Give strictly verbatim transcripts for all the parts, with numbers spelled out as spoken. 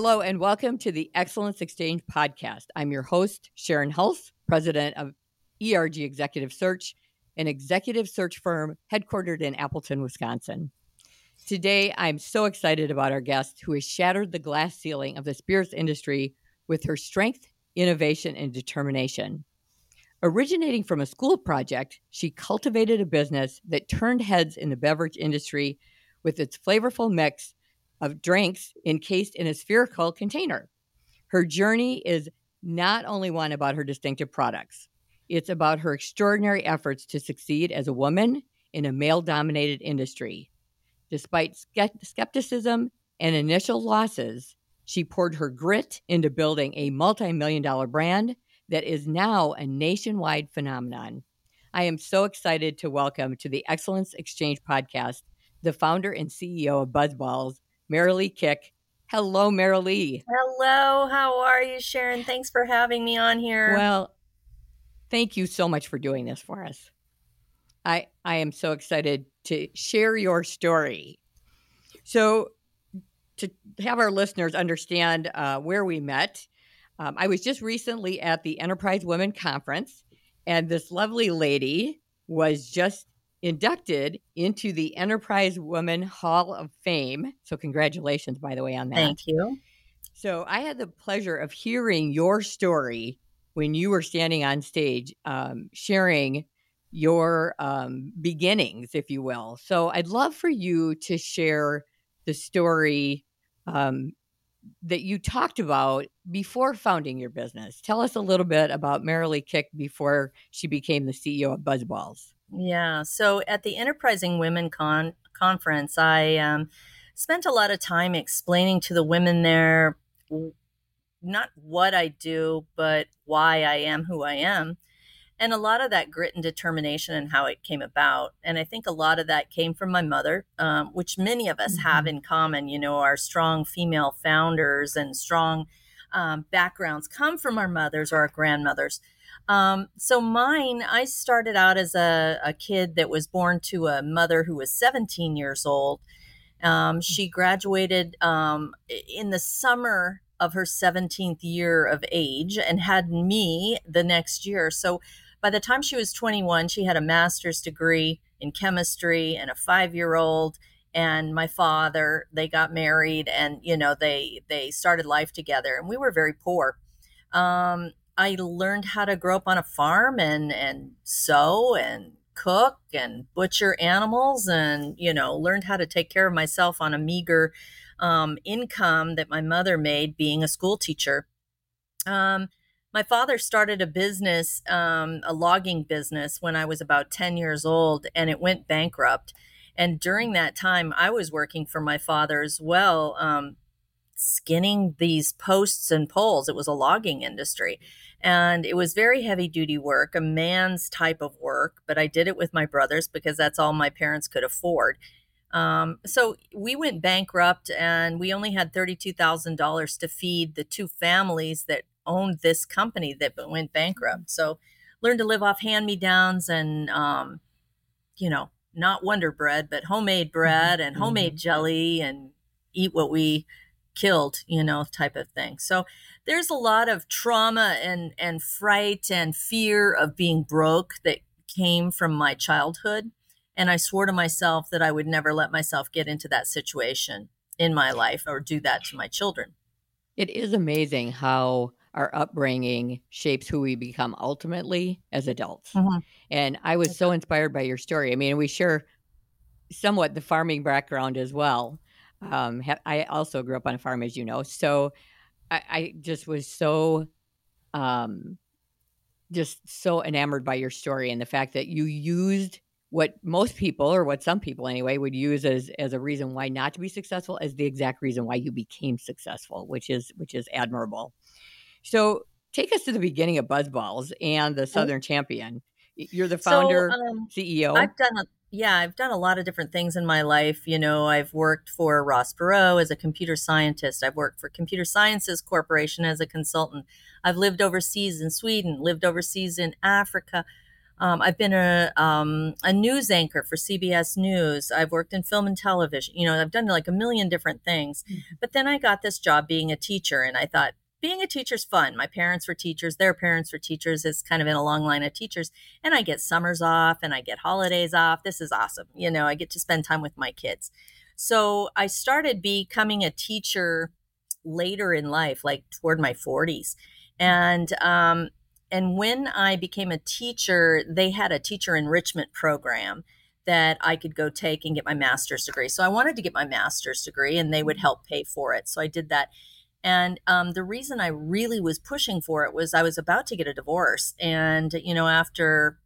Hello and welcome to the Excellence Exchange podcast. I'm your host, Sharon Hulse, president of E R G Executive Search, an executive search firm headquartered in Appleton, Wisconsin. Today, I'm so excited about our guest who has shattered the glass ceiling of the spirits industry with her strength, innovation, and determination. Originating from a school project, she cultivated a business that turned heads in the beverage industry with its flavorful mix of drinks encased in a spherical container. Her journey is not only one about her distinctive products, it's about her extraordinary efforts to succeed as a woman in a male-dominated industry. Despite skepticism and initial losses, she poured her grit into building a multi-million dollar brand that is now a nationwide phenomenon. I am so excited to welcome to the Excellence Exchange podcast, the founder and C E O of BuzzBallz, Merrilee Kick. Hello, Merrilee. Hello. How are you, Sharon? Thanks for having me on here. Well, thank you so much for doing this for us. I I am so excited to share your story. So to have our listeners understand uh, where we met, um, I was just recently at the Enterprise Women Conference, and this lovely lady was just inducted into the Enterprise Women Hall of Fame. So congratulations, by the way, on that. Thank you. So I had the pleasure of hearing your story when you were standing on stage, um, sharing your um, beginnings, if you will. So I'd love for you to share the story um, that you talked about before founding your business. Tell us a little bit about Merrilee Kick before she became the C E O of BuzzBallz. Yeah. So at the Enterprising Women Con- Conference, I um, spent a lot of time explaining to the women there, not what I do, but why I am who I am. And a lot of that grit and determination and how it came about. And I think a lot of that came from my mother, um, which many of us mm-hmm. have in common. You know, our strong female founders and strong um, backgrounds come from our mothers or our grandmothers. Um, so mine, I started out as a, a kid that was born to a mother who was seventeen years old. Um, she graduated um, in the summer of her seventeenth year of age and had me the next year. So by the time she was twenty-one, she had a master's degree in chemistry and a five-year-old. And my father, they got married and, you know, they they started life together. And we were very poor. Um, I learned how to grow up on a farm and and sew and cook and butcher animals and, you know, learned how to take care of myself on a meager um, income that my mother made being a school teacher. Um, my father started a business, um, a logging business when I was about ten years old, and it went bankrupt. And during that time, I was working for my father as well, um, skinning these posts and poles. It was a logging industry. And it was very heavy duty work, a man's type of work, but I did it with my brothers because that's all my parents could afford. Um, so we went bankrupt and we only had thirty-two thousand dollars to feed the two families that owned this company that went bankrupt. So learned to live off hand-me-downs and, um, you know, not Wonder Bread, but homemade bread and homemade mm-hmm. jelly and eat what we killed, you know, type of thing. So there's a lot of trauma and, and fright and fear of being broke that came from my childhood. And I swore to myself that I would never let myself get into that situation in my life or do that to my children. It is amazing how our upbringing shapes who we become ultimately as adults. Mm-hmm. And I was okay. so inspired by your story. I mean, we share somewhat the farming background as well. Um, I also grew up on a farm, as you know, so I, I just was so, um, just so enamored by your story and the fact that you used what most people, or what some people anyway, would use as, as a reason why not to be successful as the exact reason why you became successful, which is, which is admirable. So take us to the beginning of BuzzBallz and the Southern Champion. You're the founder, so, um, C E O. I've done a Yeah, I've done a lot of different things in my life. You know, I've worked for Ross Perot as a computer scientist. I've worked for Computer Sciences Corporation as a consultant. I've lived overseas in Sweden, lived overseas in Africa. Um, I've been a um, a news anchor for C B S News. I've worked in film and television. You know, I've done like a million different things. But then I got this job being a teacher, and I thought, being a teacher's fun. My parents were teachers. Their parents were teachers. It's kind of in a long line of teachers. And I get summers off and I get holidays off. This is awesome. You know, I get to spend time with my kids. So I started becoming a teacher later in life, like toward my forties. And um, and when I became a teacher, they had a teacher enrichment program that I could go take and get my master's degree. So I wanted to get my master's degree, and they would help pay for it. So I did that. And um, the reason I really was pushing for it was I was about to get a divorce. And, you know, after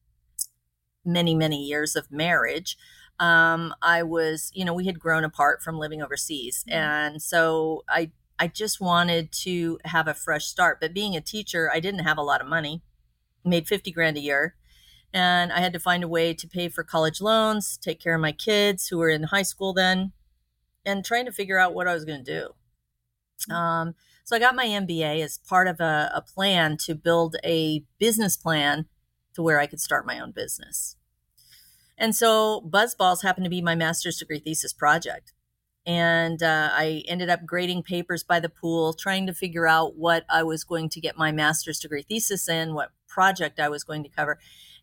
many, many years of marriage, um, I was, you know, we had grown apart from living overseas. Mm-hmm. And so I I just wanted to have a fresh start. But being a teacher, I didn't have a lot of money, made fifty grand a year. And I had to find a way to pay for college loans, take care of my kids who were in high school then, and trying to figure out what I was going to do. Um, so I got my M B A as part of a, a plan to build a business plan to where I could start my own business. And so BuzzBallz happened to be my master's degree thesis project. And uh, I ended up grading papers by the pool, trying to figure out what I was going to get my master's degree thesis in, what project I was going to cover.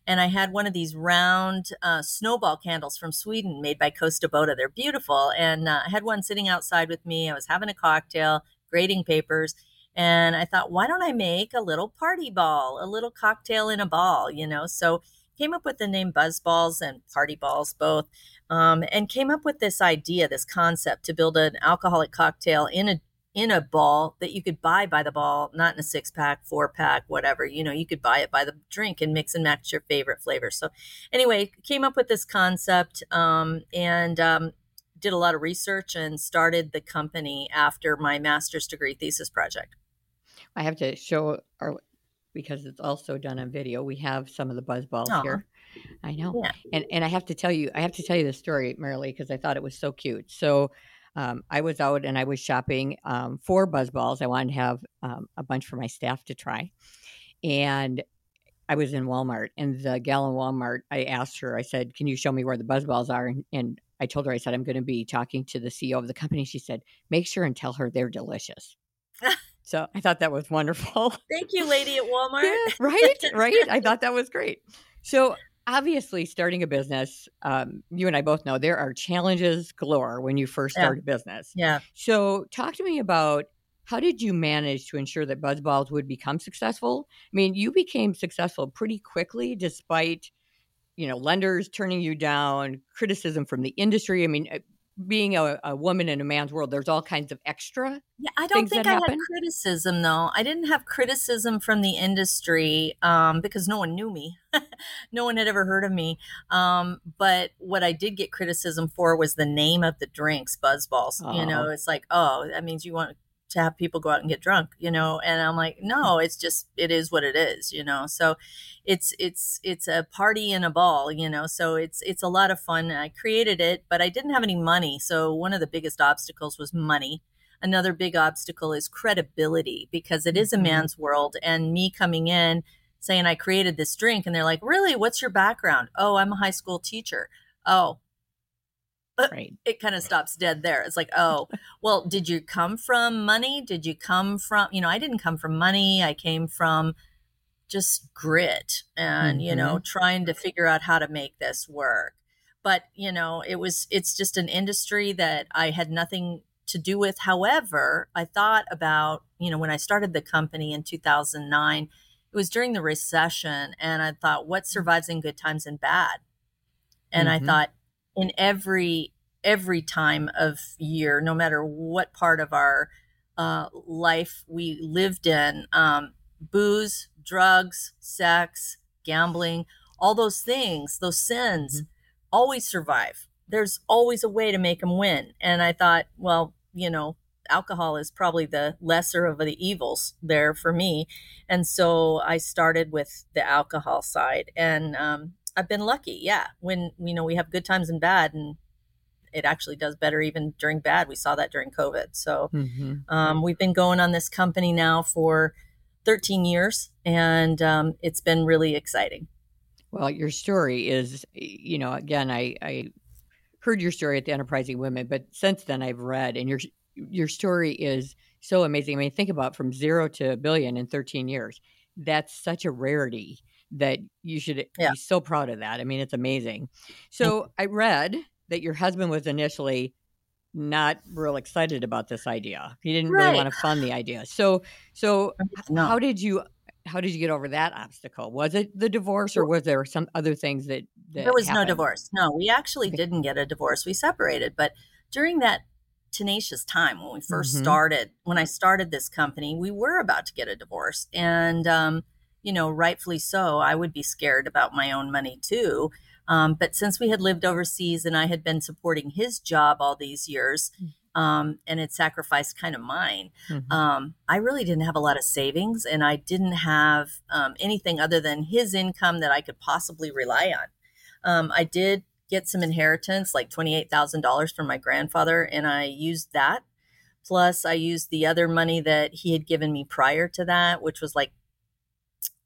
And I had one of these round uh, snowball candles from Sweden made by Costa Boda. They're beautiful. And uh, I had one sitting outside with me. I was having a cocktail, grading papers. And I thought, why don't I make a little party ball, a little cocktail in a ball, you know? So came up with the name BuzzBallz and Party Balls both, um, and came up with this idea, this concept to build an alcoholic cocktail in a in a ball that you could buy by the ball, not in a six pack, four pack, whatever, you know, you could buy it by the drink and mix and match your favorite flavor. So anyway, came up with this concept, um, and, um, did a lot of research and started the company after my master's degree thesis project. I have to show our, because it's also done on video. We have some of the BuzzBallz Aww. Here. I know. Yeah. And, and I have to tell you, I have to tell you this story, Merrilee, cause I thought it was so cute. So, Um, I was out and I was shopping um, for BuzzBallz. I wanted to have um, a bunch for my staff to try. And I was in Walmart. And the gal in Walmart, I asked her, I said, can you show me where the BuzzBallz are? And, and I told her, I said, I'm going to be talking to the C E O of the company. She said, make sure and tell her they're delicious. So I thought that was wonderful. Thank you, lady at Walmart. Yeah, right, right. I thought that was great. So obviously, starting a business, um, you and I both know there are challenges galore when you first start yeah. a business. Yeah. So talk to me about how did you manage to ensure that BuzzBallz would become successful? I mean, you became successful pretty quickly despite, you know, lenders turning you down, criticism from the industry. I mean, being a, a woman in a man's world, there's all kinds of extra Yeah, I don't think I happen. Had criticism, though. I didn't have criticism from the industry um, because no one knew me. No one had ever heard of me. Um, but what I did get criticism for was the name of the drinks, BuzzBallz. Oh. You know, it's like, oh, that means you want to have people go out and get drunk, you know? And I'm like, no, it's just, it is what it is, you know? So it's, it's, it's a party in a ball, you know? So it's, it's a lot of fun. I created it, but I didn't have any money. So one of the biggest obstacles was money. Another big obstacle is credibility because it is a man's world, and me coming in saying, I created this drink, and they're like, really, what's your background? Oh, I'm a high school teacher. Oh, right. It kind of stops dead there. It's like, oh, well, did you come from money? Did you come from, you know, I didn't come from money. I came from just grit and, mm-hmm. you know, trying to figure out how to make this work. But, you know, it was, it's just an industry that I had nothing to do with. However, I thought about, you know, when I started the company in two thousand nine, it was during the recession, and I thought, what survives in good times and bad? And mm-hmm. I thought, in every every time of year, no matter what part of our uh, life we lived in, um, booze, drugs, sex, gambling, all those things, those sins, mm-hmm. always survive. There's always a way to make them win. And I thought, well, you know, alcohol is probably the lesser of the evils there for me. And so I started with the alcohol side, and um, I've been lucky. Yeah. When, you know, we have good times and bad, and it actually does better even during bad. We saw that during COVID. So mm-hmm. um, we've been going on this company now for thirteen years, and um, it's been really exciting. Well, your story is, you know, again, I, I heard your story at the Enterprising Women, but since then I've read, and your your story is so amazing. I mean, think about from zero to a billion in thirteen years. That's such a rarity that you should yeah. be so proud of that. I mean, it's amazing. So I read that your husband was initially not real excited about this idea. He didn't right. really want to fund the idea. So, so no. how did you... How did you get over that obstacle? Was it the divorce or was there some other things that, that There was happened? No divorce. No, we actually okay. didn't get a divorce. We separated. But during that tenacious time when we first mm-hmm. started, when I started this company, we were about to get a divorce. And, um, you know, rightfully so, I would be scared about my own money too. Um, but since we had lived overseas and I had been supporting his job all these years, mm-hmm. Um, and it sacrificed kind of mine. Mm-hmm. Um, I really didn't have a lot of savings and I didn't have um, anything other than his income that I could possibly rely on. Um, I did get some inheritance, like twenty-eight thousand dollars from my grandfather, and I used that. Plus I used the other money that he had given me prior to that, which was like,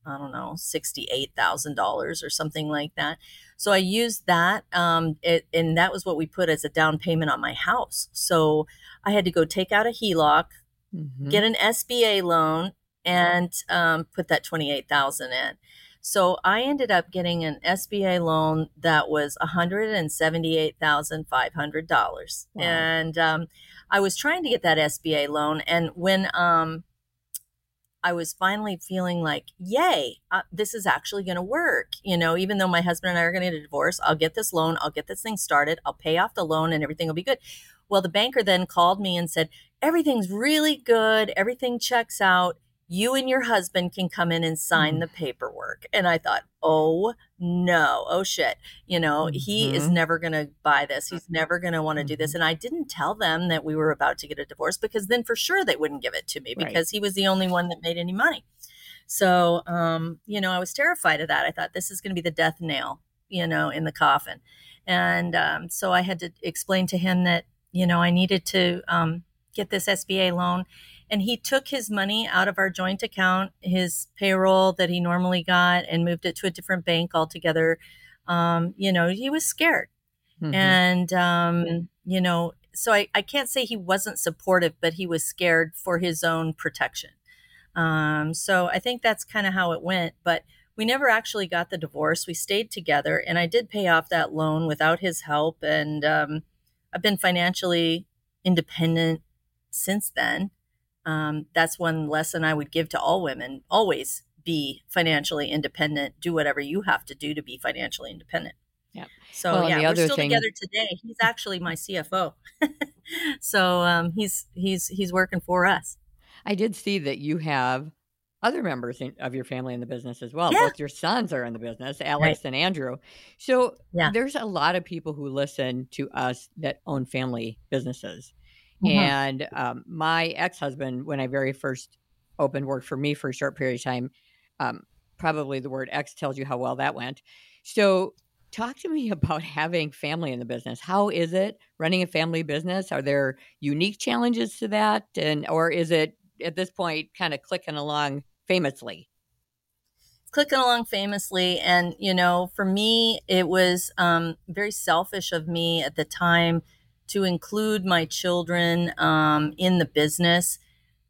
I don't know, sixty-eight thousand dollars or something like that. So I used that, um, it, and that was what we put as a down payment on my house. So I had to go take out a H E L O C, mm-hmm. get an S B A loan, and um, put that twenty-eight thousand dollars in. So I ended up getting an S B A loan that was one hundred seventy-eight thousand five hundred dollars. Wow. And um, I was trying to get that S B A loan, and when um, I was finally feeling like, yay, uh, this is actually going to work. You know, even though my husband and I are going to get a divorce, I'll get this loan. I'll get this thing started. I'll pay off the loan and everything will be good. Well, the banker then called me and said, everything's really good. Everything checks out. You and your husband can come in and sign mm-hmm. the paperwork. And I thought, oh, no. Oh, shit. You know, mm-hmm. he is never going to buy this. He's never going to want to mm-hmm. do this. And I didn't tell them that we were about to get a divorce because then for sure they wouldn't give it to me because right. he was the only one that made any money. So, um, you know, I was terrified of that. I thought this is going to be the death nail, you know, in the coffin. And um, so I had to explain to him that, you know, I needed to um, get this S B A loan. And he took his money out of our joint account, his payroll that he normally got, and moved it to a different bank altogether. Um, you know, he was scared. Mm-hmm. And, um, you know, so I, I can't say he wasn't supportive, but he was scared for his own protection. Um, so I think that's kind of how it went. But we never actually got the divorce. We stayed together. And I did pay off that loan without his help. And um, I've been financially independent since then. Um, that's one lesson I would give to all women. Always be financially independent. Do whatever you have to do to be financially independent. Yeah. So well, yeah, we're still thing... together today. He's actually my C F O. so um, he's he's he's working for us. I did see that you have other members in, of your family in the business as well. Yeah. Both your sons are in the business, Alex right. and Andrew. So yeah. there's a lot of people who listen to us that own family businesses. Mm-hmm. And um, my ex-husband, when I very first opened, worked for me for a short period of time. Um, probably the word ex tells you how well that went. So talk to me about having family in the business. How is it running a family business? Are there unique challenges to that? And or is it at this point kind of clicking along famously? Clicking along famously. And, you know, for me, it was um, very selfish of me at the time to include my children um, in the business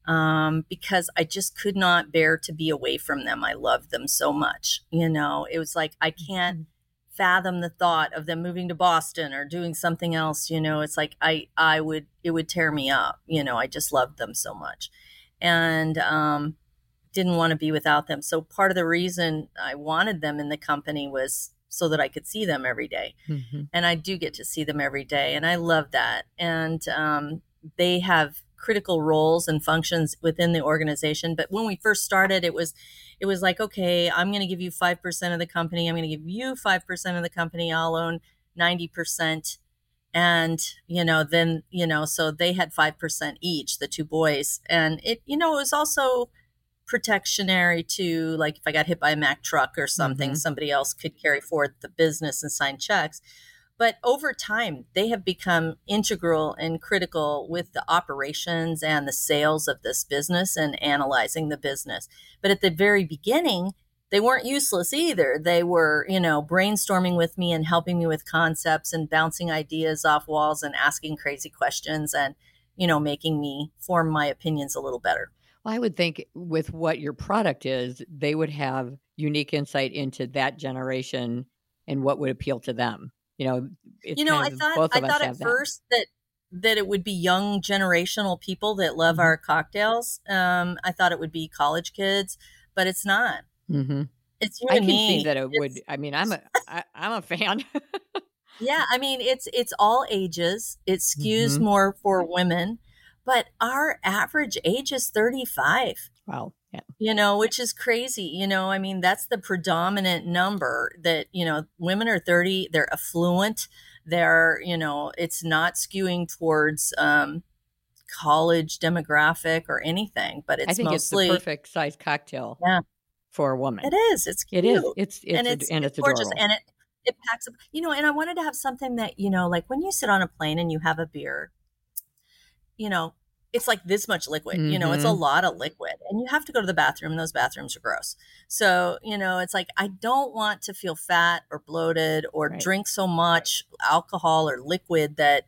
um, because I just could not bear to be away from them. I loved them so much. You know, it was like, I can't mm-hmm. fathom the thought of them moving to Boston or doing something else. You know, it's like, I, I would, it would tear me up. You know, I just loved them so much and um, didn't want to be without them. So part of the reason I wanted them in the company was so that I could see them every day. Mm-hmm. And I do get to see them every day. And I love that. And um, they have critical roles and functions within the organization. But when we first started, it was it was like, okay, I'm going to give you five percent of the company. I'm going to give you five percent of the company. I'll own ninety percent. And, you know, then, you know, so they had five percent each, the two boys. And it, you know, it was also protectionary to, like, if I got hit by a Mack truck or something, mm-hmm. somebody else could carry forward the business and sign checks. But over time, they have become integral and critical with the operations and the sales of this business and analyzing the business. But at the very beginning, they weren't useless either. They were, you know, brainstorming with me and helping me with concepts and bouncing ideas off walls and asking crazy questions and, you know, making me form my opinions a little better. Well, I would think with what your product is, they would have unique insight into that generation and what would appeal to them. You know, it's you know, I thought I thought at first that that it would be young generational people that love mm-hmm. our cocktails. Um, I thought it would be college kids, but it's not. Mm-hmm. It's you I and can me. See that it it's, would. I mean, I'm a I, I'm a fan. Yeah, I mean, it's it's all ages. It skews mm-hmm. more for women, but our average age is thirty-five. Wow. Yeah. You know, which is crazy. You know, I mean, that's the predominant number that, you know, women are thirty, they're affluent, they're, you know, it's not skewing towards um, college demographic or anything, but it's I think mostly it's the perfect size cocktail yeah. for a woman. It is. It's cute. It is. It's, it's, and it's, and it's, it's gorgeous. And it, it packs up, you know, and I wanted to have something that, you know, like when you sit on a plane and you have a beer, you know, it's like this much liquid, mm-hmm. you know, it's a lot of liquid and you have to go to the bathroom and those bathrooms are gross. So, you know, it's like, I don't want to feel fat or bloated or right. drink so much alcohol or liquid that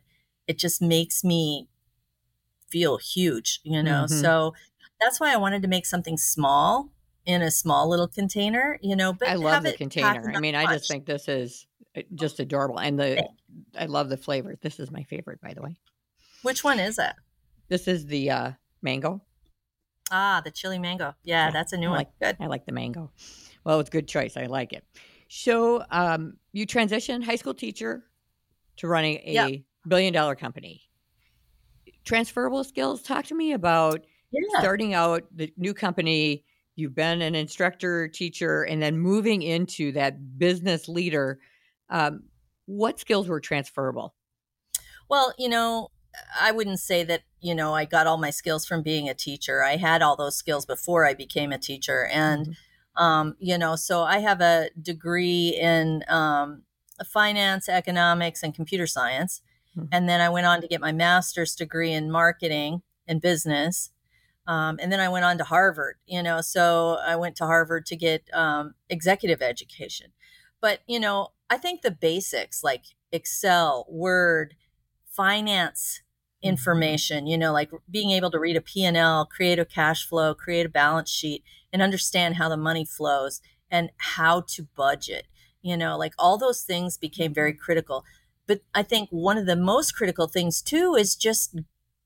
it just makes me feel huge, you know? Mm-hmm. So that's why I wanted to make something small in a small little container, you know, but I love the container. I mean, much. I just think this is just adorable. And the, I love the flavor. This is my favorite, by the way. Which one is it? This is the uh, mango. Ah, the chili mango. Yeah, yeah that's a new I one. Like, good. I like the mango. Well, it's a good choice. I like it. So um, you transitioned high school teacher to running a yep. billion dollar company. Transferable skills. Talk to me about yeah. starting out the new company. You've been an instructor, teacher, and then moving into that business leader. Um, what skills were transferable? Well, you know, I wouldn't say that, you know, I got all my skills from being a teacher. I had all those skills before I became a teacher. And, mm-hmm. um, you know, so I have a degree in um, finance, economics, and computer science. Mm-hmm. And then I went on to get my master's degree in marketing and business. Um, and then I went on to Harvard, you know, so I went to Harvard to get um, executive education. But, you know, I think the basics like Excel, Word, finance information, you know, like being able to read a P and L, create a cash flow, create a balance sheet, and understand how the money flows and how to budget, you know, like all those things became very critical. But I think one of the most critical things too is just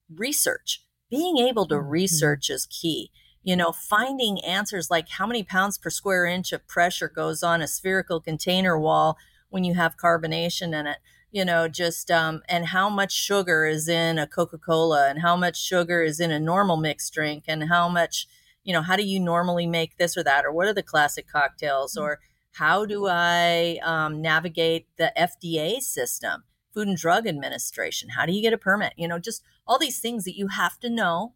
research. Being able to research is key, you know, finding answers like how many pounds per square inch of pressure goes on a spherical container wall when you have carbonation in it. You know, just, um, and how much sugar is in a Coca-Cola and how much sugar is in a normal mixed drink and how much, you know, how do you normally make this or that, or what are the classic cocktails, or how do I um, navigate the F D A system, Food and Drug Administration? How do you get a permit? You know, just all these things that you have to know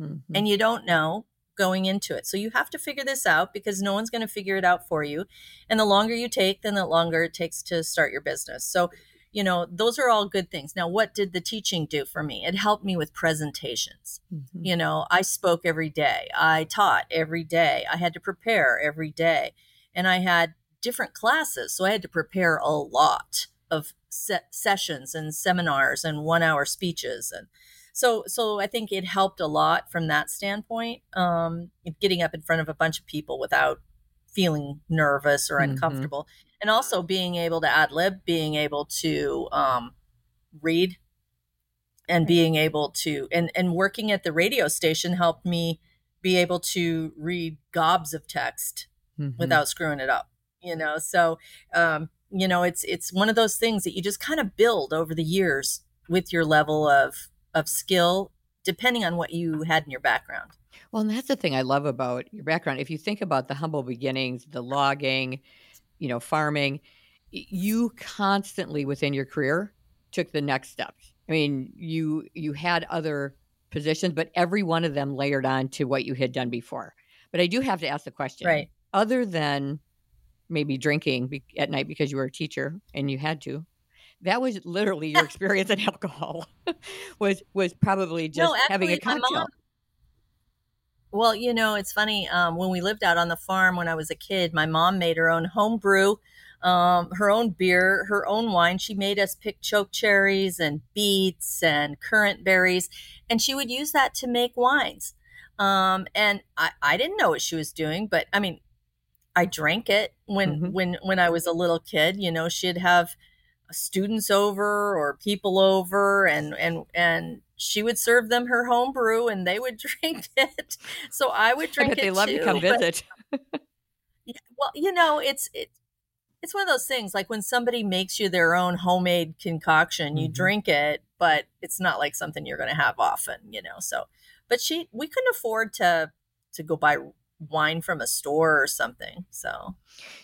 mm-hmm. and you don't know going into it. So you have to figure this out because no one's going to figure it out for you. And the longer you take, then the longer it takes to start your business. So, you know, those are all good things. Now, what did the teaching do for me? It helped me with presentations. Mm-hmm. You know, I spoke every day. I taught every day. I had to prepare every day. And I had different classes. So I had to prepare a lot of se- sessions and seminars and one hour speeches. And so so I think it helped a lot from that standpoint, um, getting up in front of a bunch of people without feeling nervous or uncomfortable. Mm-hmm. And also being able to ad lib, being able to um, read and being able to, and, and working at the radio station helped me be able to read gobs of text mm-hmm. without screwing it up, you know? So, um, you know, it's, it's one of those things that you just kind of build over the years with your level of, of skill, depending on what you had in your background. Well, and that's the thing I love about your background. If you think about the humble beginnings, the logging, you know, farming, you constantly within your career took the next steps. I mean, you, you had other positions, but every one of them layered on to what you had done before. But I do have to ask the question, right. Other than maybe drinking at night because you were a teacher and you had to, that was literally your experience in alcohol was, was probably just no, actually, having a cocktail. Well, you know, it's funny. Um, when we lived out on the farm when I was a kid, my mom made her own home brew, um, her own beer, her own wine. She made us pick chokecherries and beets and currant berries, and she would use that to make wines. Um, and I, I didn't know what she was doing, but I mean, I drank it when, mm-hmm. when, when I was a little kid. You know, she'd have students over or people over, and, and, and she would serve them her home brew and they would drink it. So I would drink I bet it they love too, to come but, visit. Well, you know, it's, it, it's one of those things, like when somebody makes you their own homemade concoction, mm-hmm. you drink it, but it's not like something you're going to have often, you know? So, but she, we couldn't afford to, to go buy wine from a store or something. So,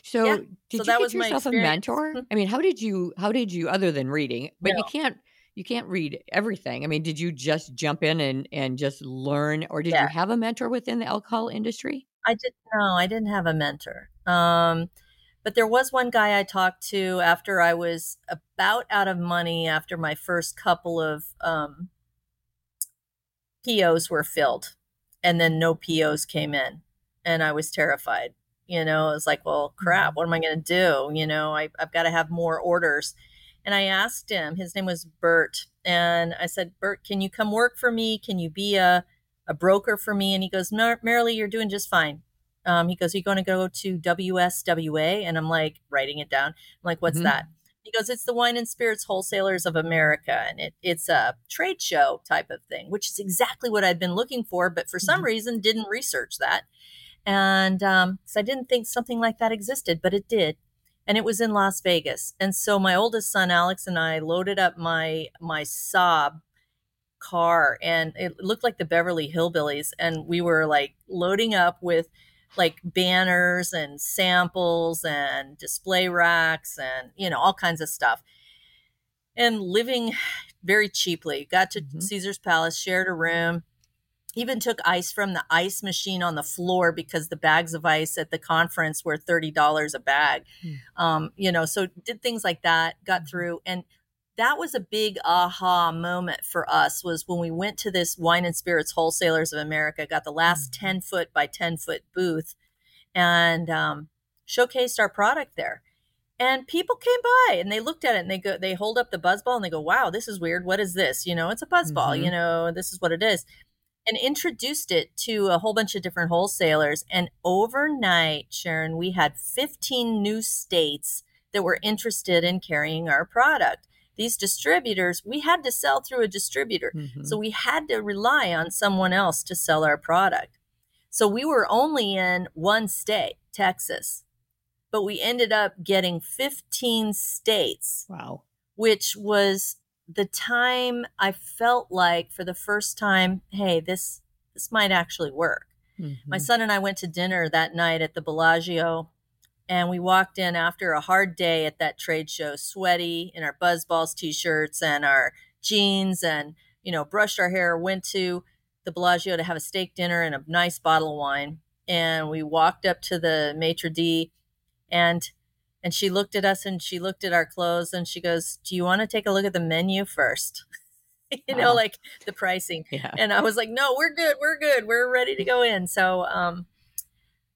so yeah. did so you that get was yourself a mentor? I mean, how did you, how did you, other than reading, but no. you can't, you can't read everything. I mean, did you just jump in and, and just learn, or did yeah. you have a mentor within the alcohol industry? I didn't know. I didn't have a mentor. Um, but there was one guy I talked to after I was about out of money, after my first couple of, um, P Os were filled, and then no P Os came in, and I was terrified. You know, I was like, well, crap, what am I going to do? You know, I, I've got to have more orders. And I asked him, his name was Bert. And I said, Bert, can you come work for me? Can you be a, a broker for me? And he goes, no, Merrilee, you're doing just fine. Um, he goes, are you going to go to W S W A? And I'm like, writing it down. I'm like, what's mm-hmm. that? He goes, it's the Wine and Spirits Wholesalers of America. And it, it's a trade show type of thing, which is exactly what I'd been looking for, but for some mm-hmm. reason didn't research that. And um, so I didn't think something like that existed, but it did. And it was in Las Vegas. And so my oldest son, Alex, and I loaded up my my Saab car, and it looked like the Beverly Hillbillies. And we were like loading up with like banners and samples and display racks and, you know, all kinds of stuff, and living very cheaply. Got to mm-hmm. Caesar's Palace, shared a room, even took ice from the ice machine on the floor because the bags of ice at the conference were thirty dollars a bag. Mm-hmm. Um, you know, so did things like that, got through. And that was a big aha moment for us, was when we went to this Wine and Spirits Wholesalers of America, got the last ten foot by ten foot booth, and um, showcased our product there. And people came by and they looked at it, and they go, they hold up the BuzzBallz and they go, wow, this is weird. What is this? You know, it's a BuzzBallz, mm-hmm. you know, this is what it is. And introduced it to a whole bunch of different wholesalers. And overnight, Sharon, we had fifteen new states that were interested in carrying our product. These distributors, we had to sell through a distributor. Mm-hmm. So we had to rely on someone else to sell our product. So we were only in one state, Texas, but we ended up getting fifteen states. Wow. Which was the time I felt like, for the first time, hey, this, this might actually work. Mm-hmm. My son and I went to dinner that night at the Bellagio, and we walked in after a hard day at that trade show, sweaty, in our BuzzBallz t-shirts and our jeans, and, you know, brushed our hair, went to the Bellagio to have a steak dinner and a nice bottle of wine. And we walked up to the maitre d', and and she looked at us, and she looked at our clothes, and she goes, do you want to take a look at the menu first? you know, oh. Like the pricing. Yeah. And I was like, no, we're good. We're good. We're ready to go in. So, um,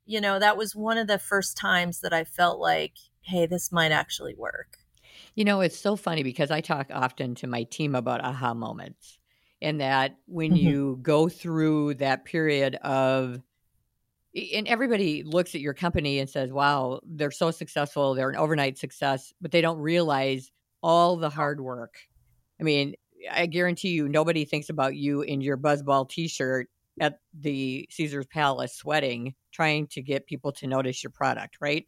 you know, that was one of the first times that I felt like, hey, this might actually work. You know, it's so funny because I talk often to my team about aha moments, and that when mm-hmm. you go through that period of, and everybody looks at your company and says, wow, they're so successful, they're an overnight success, but they don't realize all the hard work. I mean, I guarantee you, nobody thinks about you in your BuzzBallz t-shirt at the Caesar's Palace sweating, trying to get people to notice your product, right?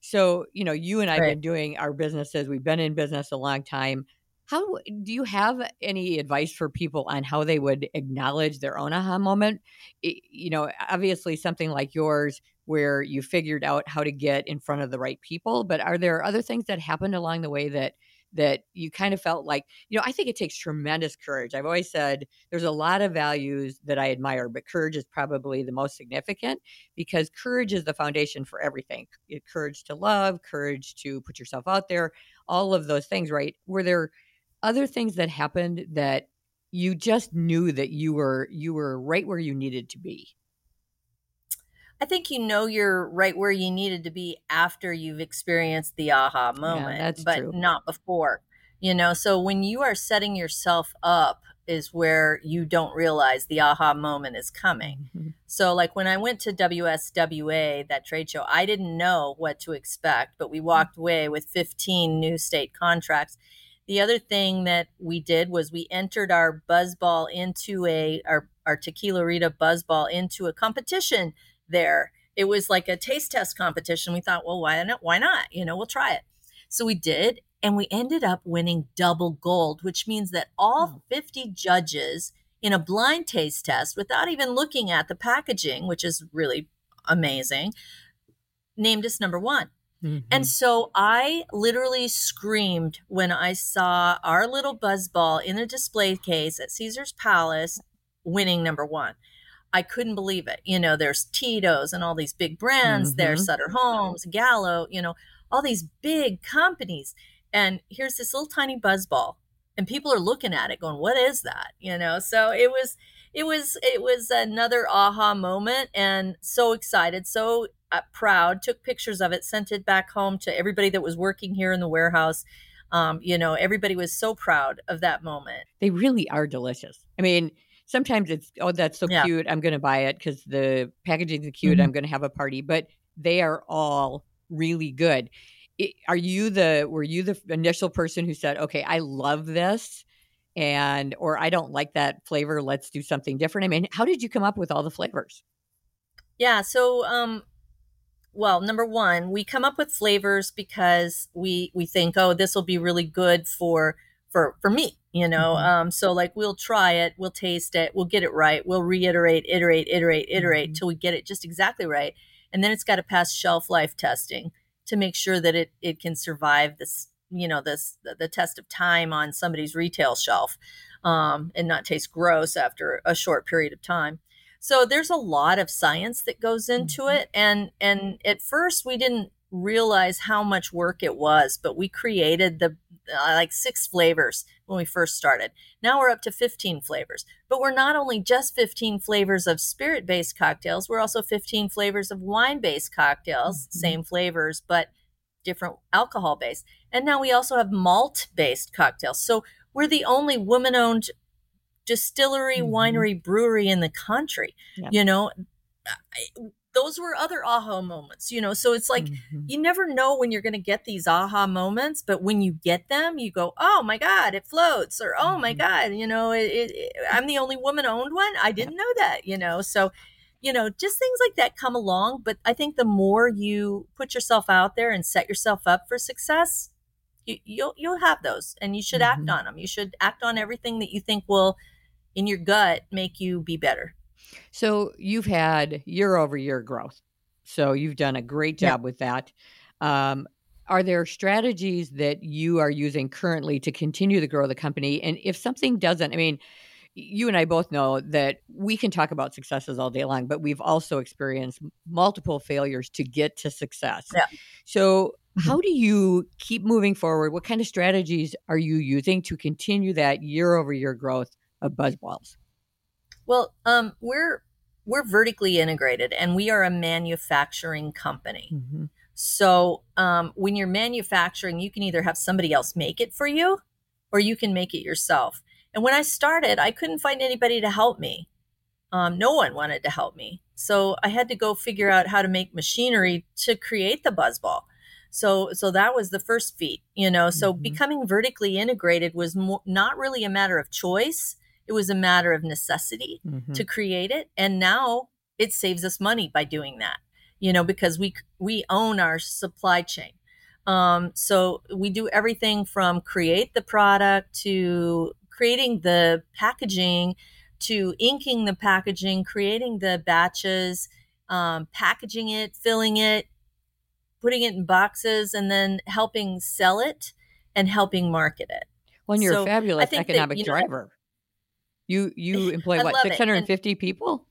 So, you know, you and I have right. been doing our businesses. We've been in business a long time. How do you have any advice for people on how they would acknowledge their own aha moment? It, you know, obviously something like yours where you figured out how to get in front of the right people, but are there other things that happened along the way that that you kind of felt like, you know, I think it takes tremendous courage. I've always said there's a lot of values that I admire, but courage is probably the most significant, because courage is the foundation for everything. Courage to love, courage to put yourself out there, all of those things, right? Were there other things that happened that you just knew that you were, you were right where you needed to be? I think you know you're right where you needed to be after you've experienced the aha moment, yeah, that's but true. Not before, you know? So when you are setting yourself up is where you don't realize the aha moment is coming. Mm-hmm. So like when I went to W S W A, that trade show, I didn't know what to expect, but we walked mm-hmm. away with fifteen new state contracts. The other thing that we did was we entered our BuzzBallz into a, our, our Tequila-Rita BuzzBallz into a competition there. It was like a taste test competition. We thought, well, why not? Why not? You know, we'll try it. So we did. And we ended up winning double gold, which means that all fifty judges in a blind taste test, without even looking at the packaging, which is really amazing, named us number one. Mm-hmm. And so I literally screamed when I saw our little BuzzBallz in a display case at Caesar's Palace winning number one. I couldn't believe it. You know, there's Tito's and all these big brands. Mm-hmm. There's Sutter Homes, Gallo, you know, all these big companies. And here's this little tiny BuzzBallz, and people are looking at it going, what is that? You know, so it was, it was, it was another aha moment, and so excited, so uh, proud, took pictures of it, sent it back home to everybody that was working here in the warehouse. Um, you know, everybody was so proud of that moment. They really are delicious. I mean, sometimes it's, oh, that's so yeah. cute. I'm going to buy it because the packaging is cute. Mm-hmm. I'm going to have a party, but they are all really good. It, are you the, were you the initial person who said, okay, I love this and, or I don't like that flavor. Let's do something different. I mean, how did you come up with all the flavors? Yeah. So, um, well, number one, we come up with flavors because we, we think, oh, this will be really good for, for, for me, you know? Mm-hmm. Um, so like, we'll try it, we'll taste it, we'll get it right. We'll reiterate, iterate, iterate, iterate mm-hmm. till we get it just exactly right. And then it's got to pass shelf life testing to make sure that it it can survive this, you know, this the, the test of time on somebody's retail shelf, um, and not taste gross after a short period of time. So there's a lot of science that goes into mm-hmm. it, and and at first we didn't realize how much work it was, but we created the uh, like six flavors when we first started. Now we're up to fifteen flavors, but we're not only just fifteen flavors of spirit-based cocktails, we're also fifteen flavors of wine-based cocktails, mm-hmm. same flavors, but different alcohol-based. And now we also have malt-based cocktails. So we're the only woman-owned distillery, mm-hmm. winery, brewery in the country, yeah. you know, I, those were other aha moments, you know? So it's like, mm-hmm. you never know when you're going to get these aha moments, but when you get them, you go, oh my God, it floats, or, oh mm-hmm. my God, you know, it, it, I'm the only woman owned one. I didn't yeah. know that, you know? So, you know, just things like that come along. But I think the more you put yourself out there and set yourself up for success, you, you'll, you'll have those, and you should mm-hmm. act on them. You should act on everything that you think will, in your gut, make you be better. So you've had year over year growth. So you've done a great job yeah. with that. Um, are there strategies that you are using currently to continue to grow the company? And if something doesn't, I mean, you and I both know that we can talk about successes all day long, but we've also experienced multiple failures to get to success. Yeah. So mm-hmm. how do you keep moving forward? What kind of strategies are you using to continue that year over year growth of BuzzBallz? Well, um, we're we're vertically integrated, and we are a manufacturing company. Mm-hmm. So um, when you're manufacturing, you can either have somebody else make it for you, or you can make it yourself. And when I started, I couldn't find anybody to help me. Um, no one wanted to help me. So I had to go figure out how to make machinery to create the BuzzBallz. So so that was the first feat, you know. So mm-hmm. becoming vertically integrated was mo- not really a matter of choice. It was a matter of necessity mm-hmm. to create it. And now it saves us money by doing that, you know, because we we own our supply chain. Um, so we do everything from create the product to creating the packaging, to inking the packaging, creating the batches, um, packaging it, filling it, putting it in boxes, and then helping sell it and helping market it. Well, you're so, a fabulous economic that, you know, driver. You you employ, what, six hundred fifty people?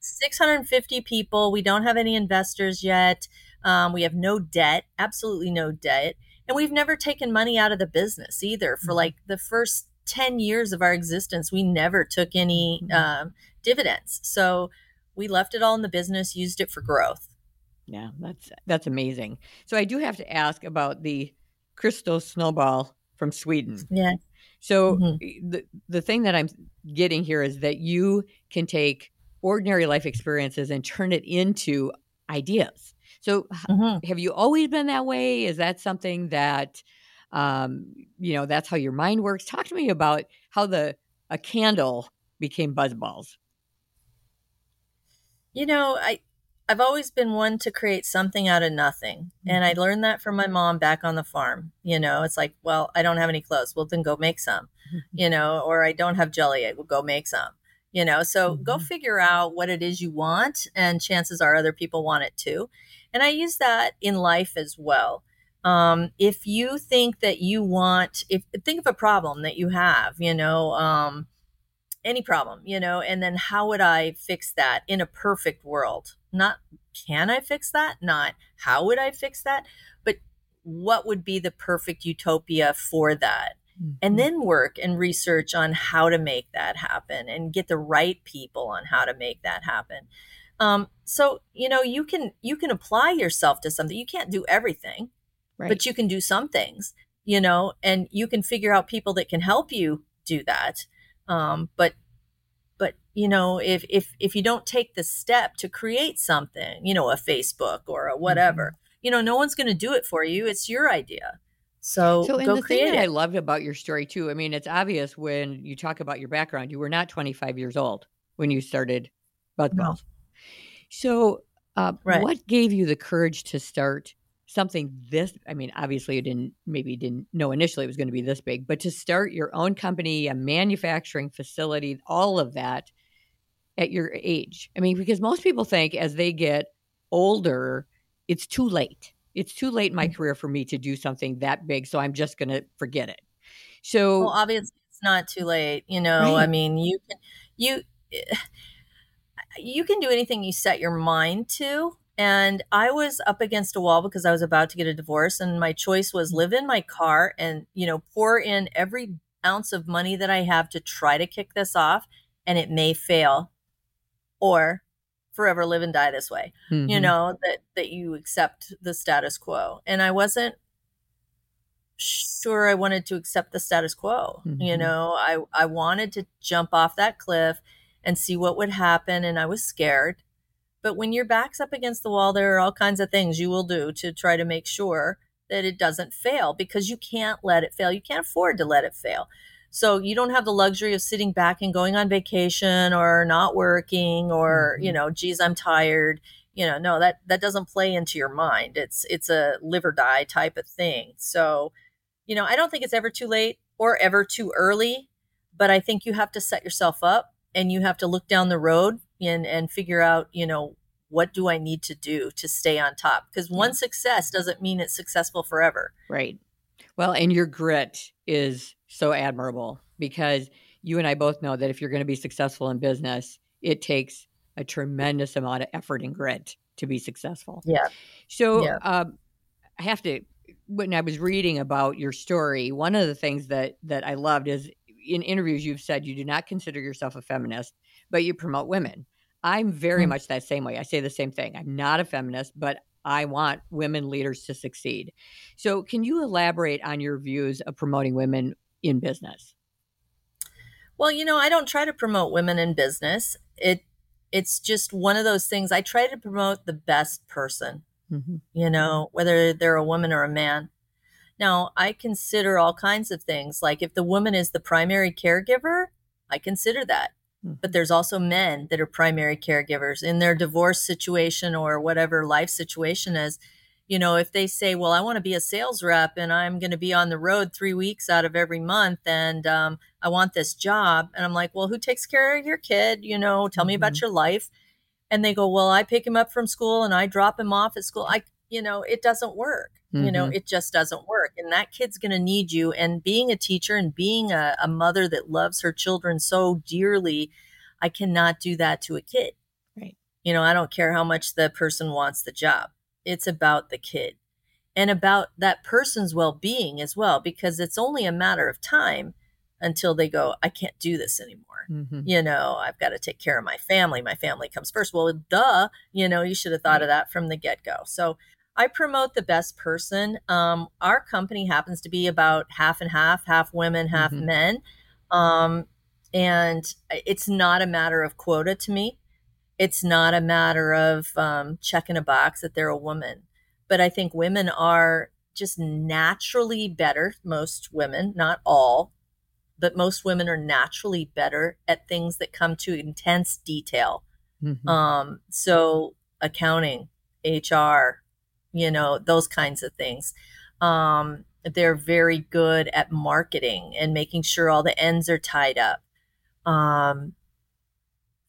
six hundred fifty people. We don't have any investors yet. Um, we have no debt, absolutely no debt. And we've never taken money out of the business either. For like the first ten years of our existence, we never took any um, dividends. So We left it all in the business, used it for growth. Yeah, that's that's amazing. So I do have to ask about the crystal snowball from Sweden. Yeah. So mm-hmm. the the thing that I'm getting here is that you can take ordinary life experiences and turn it into ideas. So mm-hmm. have you always been that way? Is that something that, um, you know, that's how your mind works? Talk to me about how the a candle became BuzzBallz. You know, I, I've always been one to create something out of nothing. And I learned that from my mom back on the farm. You know, it's like, well, I don't have any clothes. Well, then go make some, you know, or I don't have jelly. I will go make some, you know, so mm-hmm. go figure out what it is you want. And chances are other people want it too. And I use that in life as well. Um, if you think that you want, if think of a problem that you have, you know, um, any problem, you know, and then how would I fix that in a perfect world? Not can I fix that? Not how would I fix that? But what would be the perfect utopia for that? Mm-hmm. And then work and research on how to make that happen and get the right people on how to make that happen. Um, so, you know, you can, you can apply yourself to something. You can't do everything, right. But you can do some things, you know, and you can figure out people that can help you do that. Um, but, but, you know, if, if, if you don't take the step to create something, you know, a Facebook or a whatever, mm-hmm. you know, no one's going to do it for you. It's your idea. So, so go the create thing that it. I loved about your story too. I mean, it's obvious when you talk about your background, you were not twenty-five years old when you started BuzzBallz. No. So, uh, right. what gave you the courage to start something this, I mean, obviously you didn't, maybe you didn't know initially it was going to be this big, but to start your own company, a manufacturing facility, all of that at your age. I mean, because most people think as they get older, it's too late. It's too late in my mm-hmm. career for me to do something that big. So I'm just going to forget it. So well, obviously it's not too late. You know, right. I mean, you can, you, you can do anything you set your mind to. And I was up against a wall because I was about to get a divorce and my choice was live in my car and, you know, pour in every ounce of money that I have to try to kick this off and it may fail or forever live and die this way, mm-hmm. you know, that, that you accept the status quo. And I wasn't sure I wanted to accept the status quo. Mm-hmm. You know, I, I wanted to jump off that cliff and see what would happen. And I was scared. But when your back's up against the wall, there are all kinds of things you will do to try to make sure that it doesn't fail because you can't let it fail. You can't afford to let it fail. So you don't have the luxury of sitting back and going on vacation or not working or, mm-hmm. you know, geez, I'm tired. You know, no, that, that doesn't play into your mind. It's, it's a live or die type of thing. So, you know, I don't think it's ever too late or ever too early, but I think you have to set yourself up and you have to look down the road and, and figure out, you know, what do I need to do to stay on top? Because one yeah. success doesn't mean it's successful forever. Right. Well, and your grit is so admirable because you and I both know that if you're going to be successful in business, it takes a tremendous amount of effort and grit to be successful. Yeah. So yeah. Um, I have to, when I was reading about your story, one of the things that, that I loved is in interviews, you've said you do not consider yourself a feminist, but you promote women. I'm very much that same way. I say the same thing. I'm not a feminist, but I want women leaders to succeed. So can you elaborate on your views of promoting women in business? Well, you know, I don't try to promote women in business. It it's just one of those things. I try to promote the best person, mm-hmm. you know, whether they're a woman or a man. Now, I consider all kinds of things. Like if the woman is the primary caregiver, I consider that. But there's also men that are primary caregivers in their divorce situation or whatever life situation is. You know, if they say, well, I want to be a sales rep and I'm going to be on the road three weeks out of every month and um, I want this job. And I'm like, well, who takes care of your kid? You know, tell mm-hmm. me about your life. And they go, well, I pick him up from school and I drop him off at school. I, you know, it doesn't work. Mm-hmm. You know, it just doesn't work. And that kid's going to need you. And being a teacher and being a, a mother that loves her children so dearly, I cannot do that to a kid. Right. You know, I don't care how much the person wants the job. It's about the kid and about that person's well-being as well, because it's only a matter of time until they go, I can't do this anymore. Mm-hmm. You know, I've got to take care of my family. My family comes first. Well, duh, you know, you should have thought of that from the get-go. So I promote the best person. Um, our company happens to be about half and half, half women, half mm-hmm. men. Um, and it's not a matter of quota to me. It's not a matter of um, checking a box that they're a woman. But I think women are just naturally better. Most women, not all, but most women are naturally better at things that come to intense detail. Mm-hmm. Um, so accounting, H R, you know, those kinds of things. Um, they're very good at marketing and making sure all the ends are tied up. Um,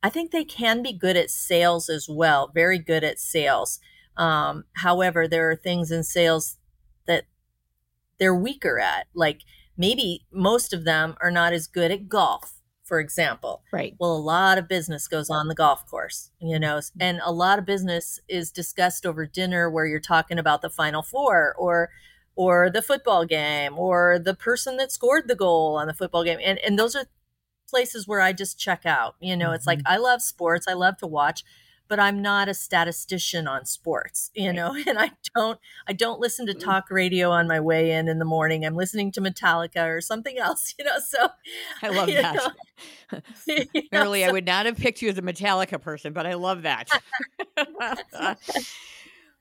I think they can be good at sales as well. Very good at sales. Um, however, there are things in sales that they're weaker at. Like maybe most of them are not as good at golf, for example. Right. Well, a lot of business goes on the golf course, you know, and a lot of business is discussed over dinner where you're talking about the Final Four or or the football game or the person that scored the goal on the football game. And and those are places where I just check out, you know, mm-hmm. It's like, I love sports. I love to watch, but I'm not a statistician on sports, you right. know, and I don't, I don't listen to talk radio on my way in in the morning. I'm listening to Metallica or something else, you know, so. I love that. Merrilee, you know, so. I would not have picked you as a Metallica person, but I love that.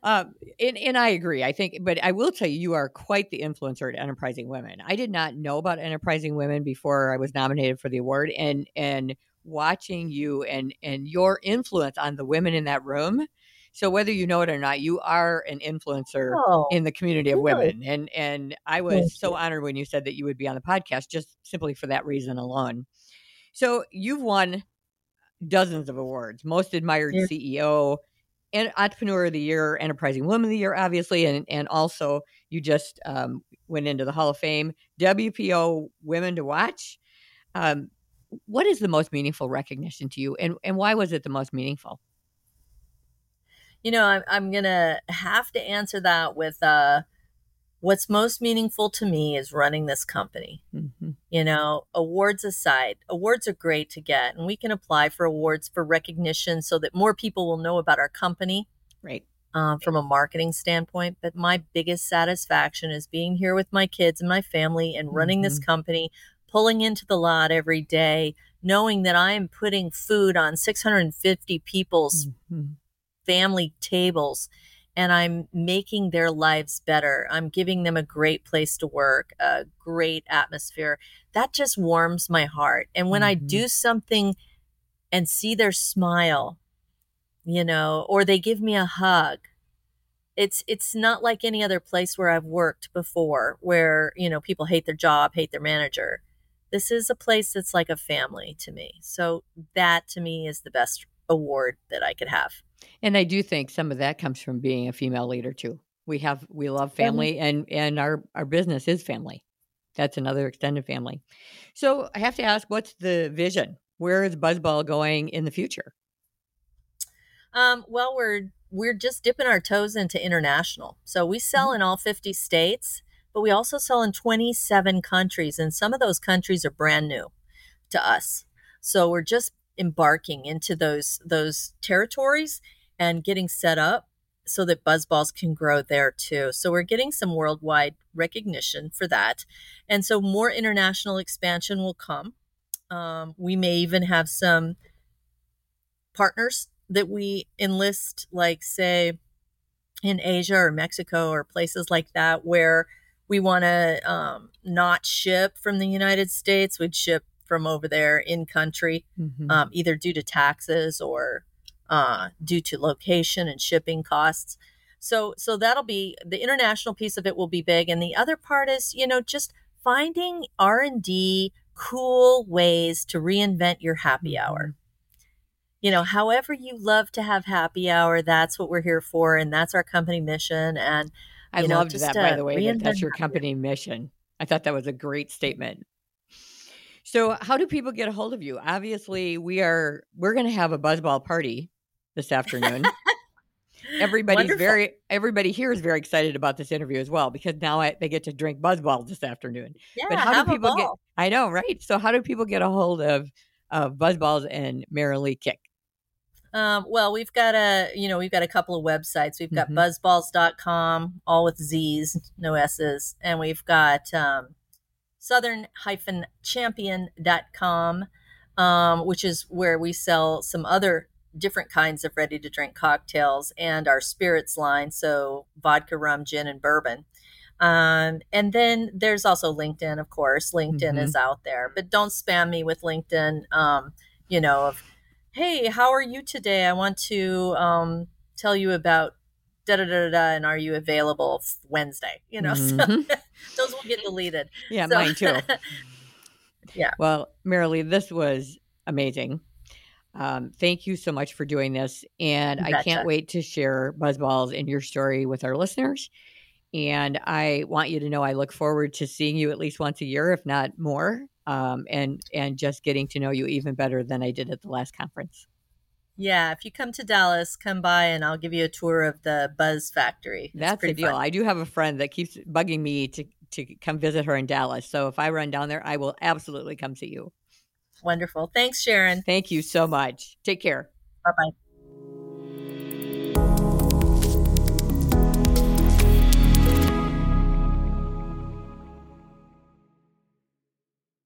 Um, and, and I agree, I think, but I will tell you, you are quite the influencer at Enterprising Women. I did not know about Enterprising Women before I was nominated for the award, and, and watching you and, and your influence on the women in that room. So whether you know it or not, you are an influencer oh, in the community of really? women. And, and I was Thank so you. honored when you said that you would be on the podcast just simply for that reason alone. So you've won dozens of awards, most admired yeah. C E O, and Entrepreneur of the Year, Enterprising Woman of the Year, obviously. And, and also you just um, went into the Hall of Fame, W P O Women to Watch. Um, what is the most meaningful recognition to you? And, and why was it the most meaningful? You know, I'm, I'm going to have to answer that with uh, what's most meaningful to me is running this company. Mm-hmm. You know, awards aside, awards are great to get, and we can apply for awards for recognition so that more people will know about our company, right? Uh, from a marketing standpoint. But my biggest satisfaction is being here with my kids and my family and running mm-hmm. this company, pulling into the lot every day, knowing that I am putting food on six hundred fifty people's mm-hmm. family tables. And I'm making their lives better. I'm giving them a great place to work, a great atmosphere. That just warms my heart. And when mm-hmm. I do something and see their smile, you know, or they give me a hug, it's it's not like any other place where I've worked before where, you know, people hate their job, hate their manager. This is a place that's like a family to me. So that to me is the best award that I could have. And I do think some of that comes from being a female leader too. We have, we love family and, and our, our business is family. That's another extended family. So I have to ask, what's the vision? Where is BuzzBallz going in the future? Um, well, we're, we're just dipping our toes into international. So we sell mm-hmm. in all fifty states, but we also sell in twenty-seven countries. And some of those countries are brand new to us. So we're just embarking into those, those territories and getting set up so that BuzzBallz can grow there too. So we're getting some worldwide recognition for that. And so more international expansion will come. Um, we may even have some partners that we enlist, like say in Asia or Mexico or places like that, where we want to um, not ship from the United States. We'd ship from over there in country, mm-hmm. um, either due to taxes or uh, due to location and shipping costs. So, so that'll be the international piece of it will be big. And the other part is, you know, just finding R and D cool ways to reinvent your happy hour. You know, however you love to have happy hour, that's what we're here for. And that's our company mission. And I you know, loved that, by the way, that that's your company mission. I thought that was a great statement. So how do people get a hold of you? Obviously, we are, we're going to have a BuzzBallz party this afternoon. Everybody's Wonderful. very, everybody here is very excited about this interview as well, because now I, they get to drink BuzzBallz this afternoon. Yeah, but how have do people a ball. get, I know, right? So how do people get a hold of, of BuzzBallz and Merrilee Kick? Um, well, we've got a, you know, we've got a couple of websites. We've got mm-hmm. BuzzBallz dot com, all with Z's, no S's. And we've got um, southern dash champion dot com, um, which is where we sell some other different kinds of ready-to-drink cocktails and our spirits line, so vodka, rum, gin, and bourbon. Um, and then there's also LinkedIn, of course. LinkedIn mm-hmm. is out there. But don't spam me with LinkedIn, um, you know, of, hey, how are you today? I want to um, tell you about da-da-da-da-da, and are you available Wednesday? You know, mm-hmm. so those will get deleted. Yeah, so, mine too. Yeah. Well, Merrilee, this was amazing. Um, thank you so much for doing this. And gotcha. I can't wait to share BuzzBallz and your story with our listeners. And I want you to know I look forward to seeing you at least once a year, if not more, um, and and just getting to know you even better than I did at the last conference. Yeah, if you come to Dallas, come by and I'll give you a tour of the Buzz Factory. It's That's the deal. Fun. I do have a friend that keeps bugging me to, to come visit her in Dallas. So if I run down there, I will absolutely come see you. Wonderful. Thanks, Sharon. Thank you so much. Take care. Bye-bye.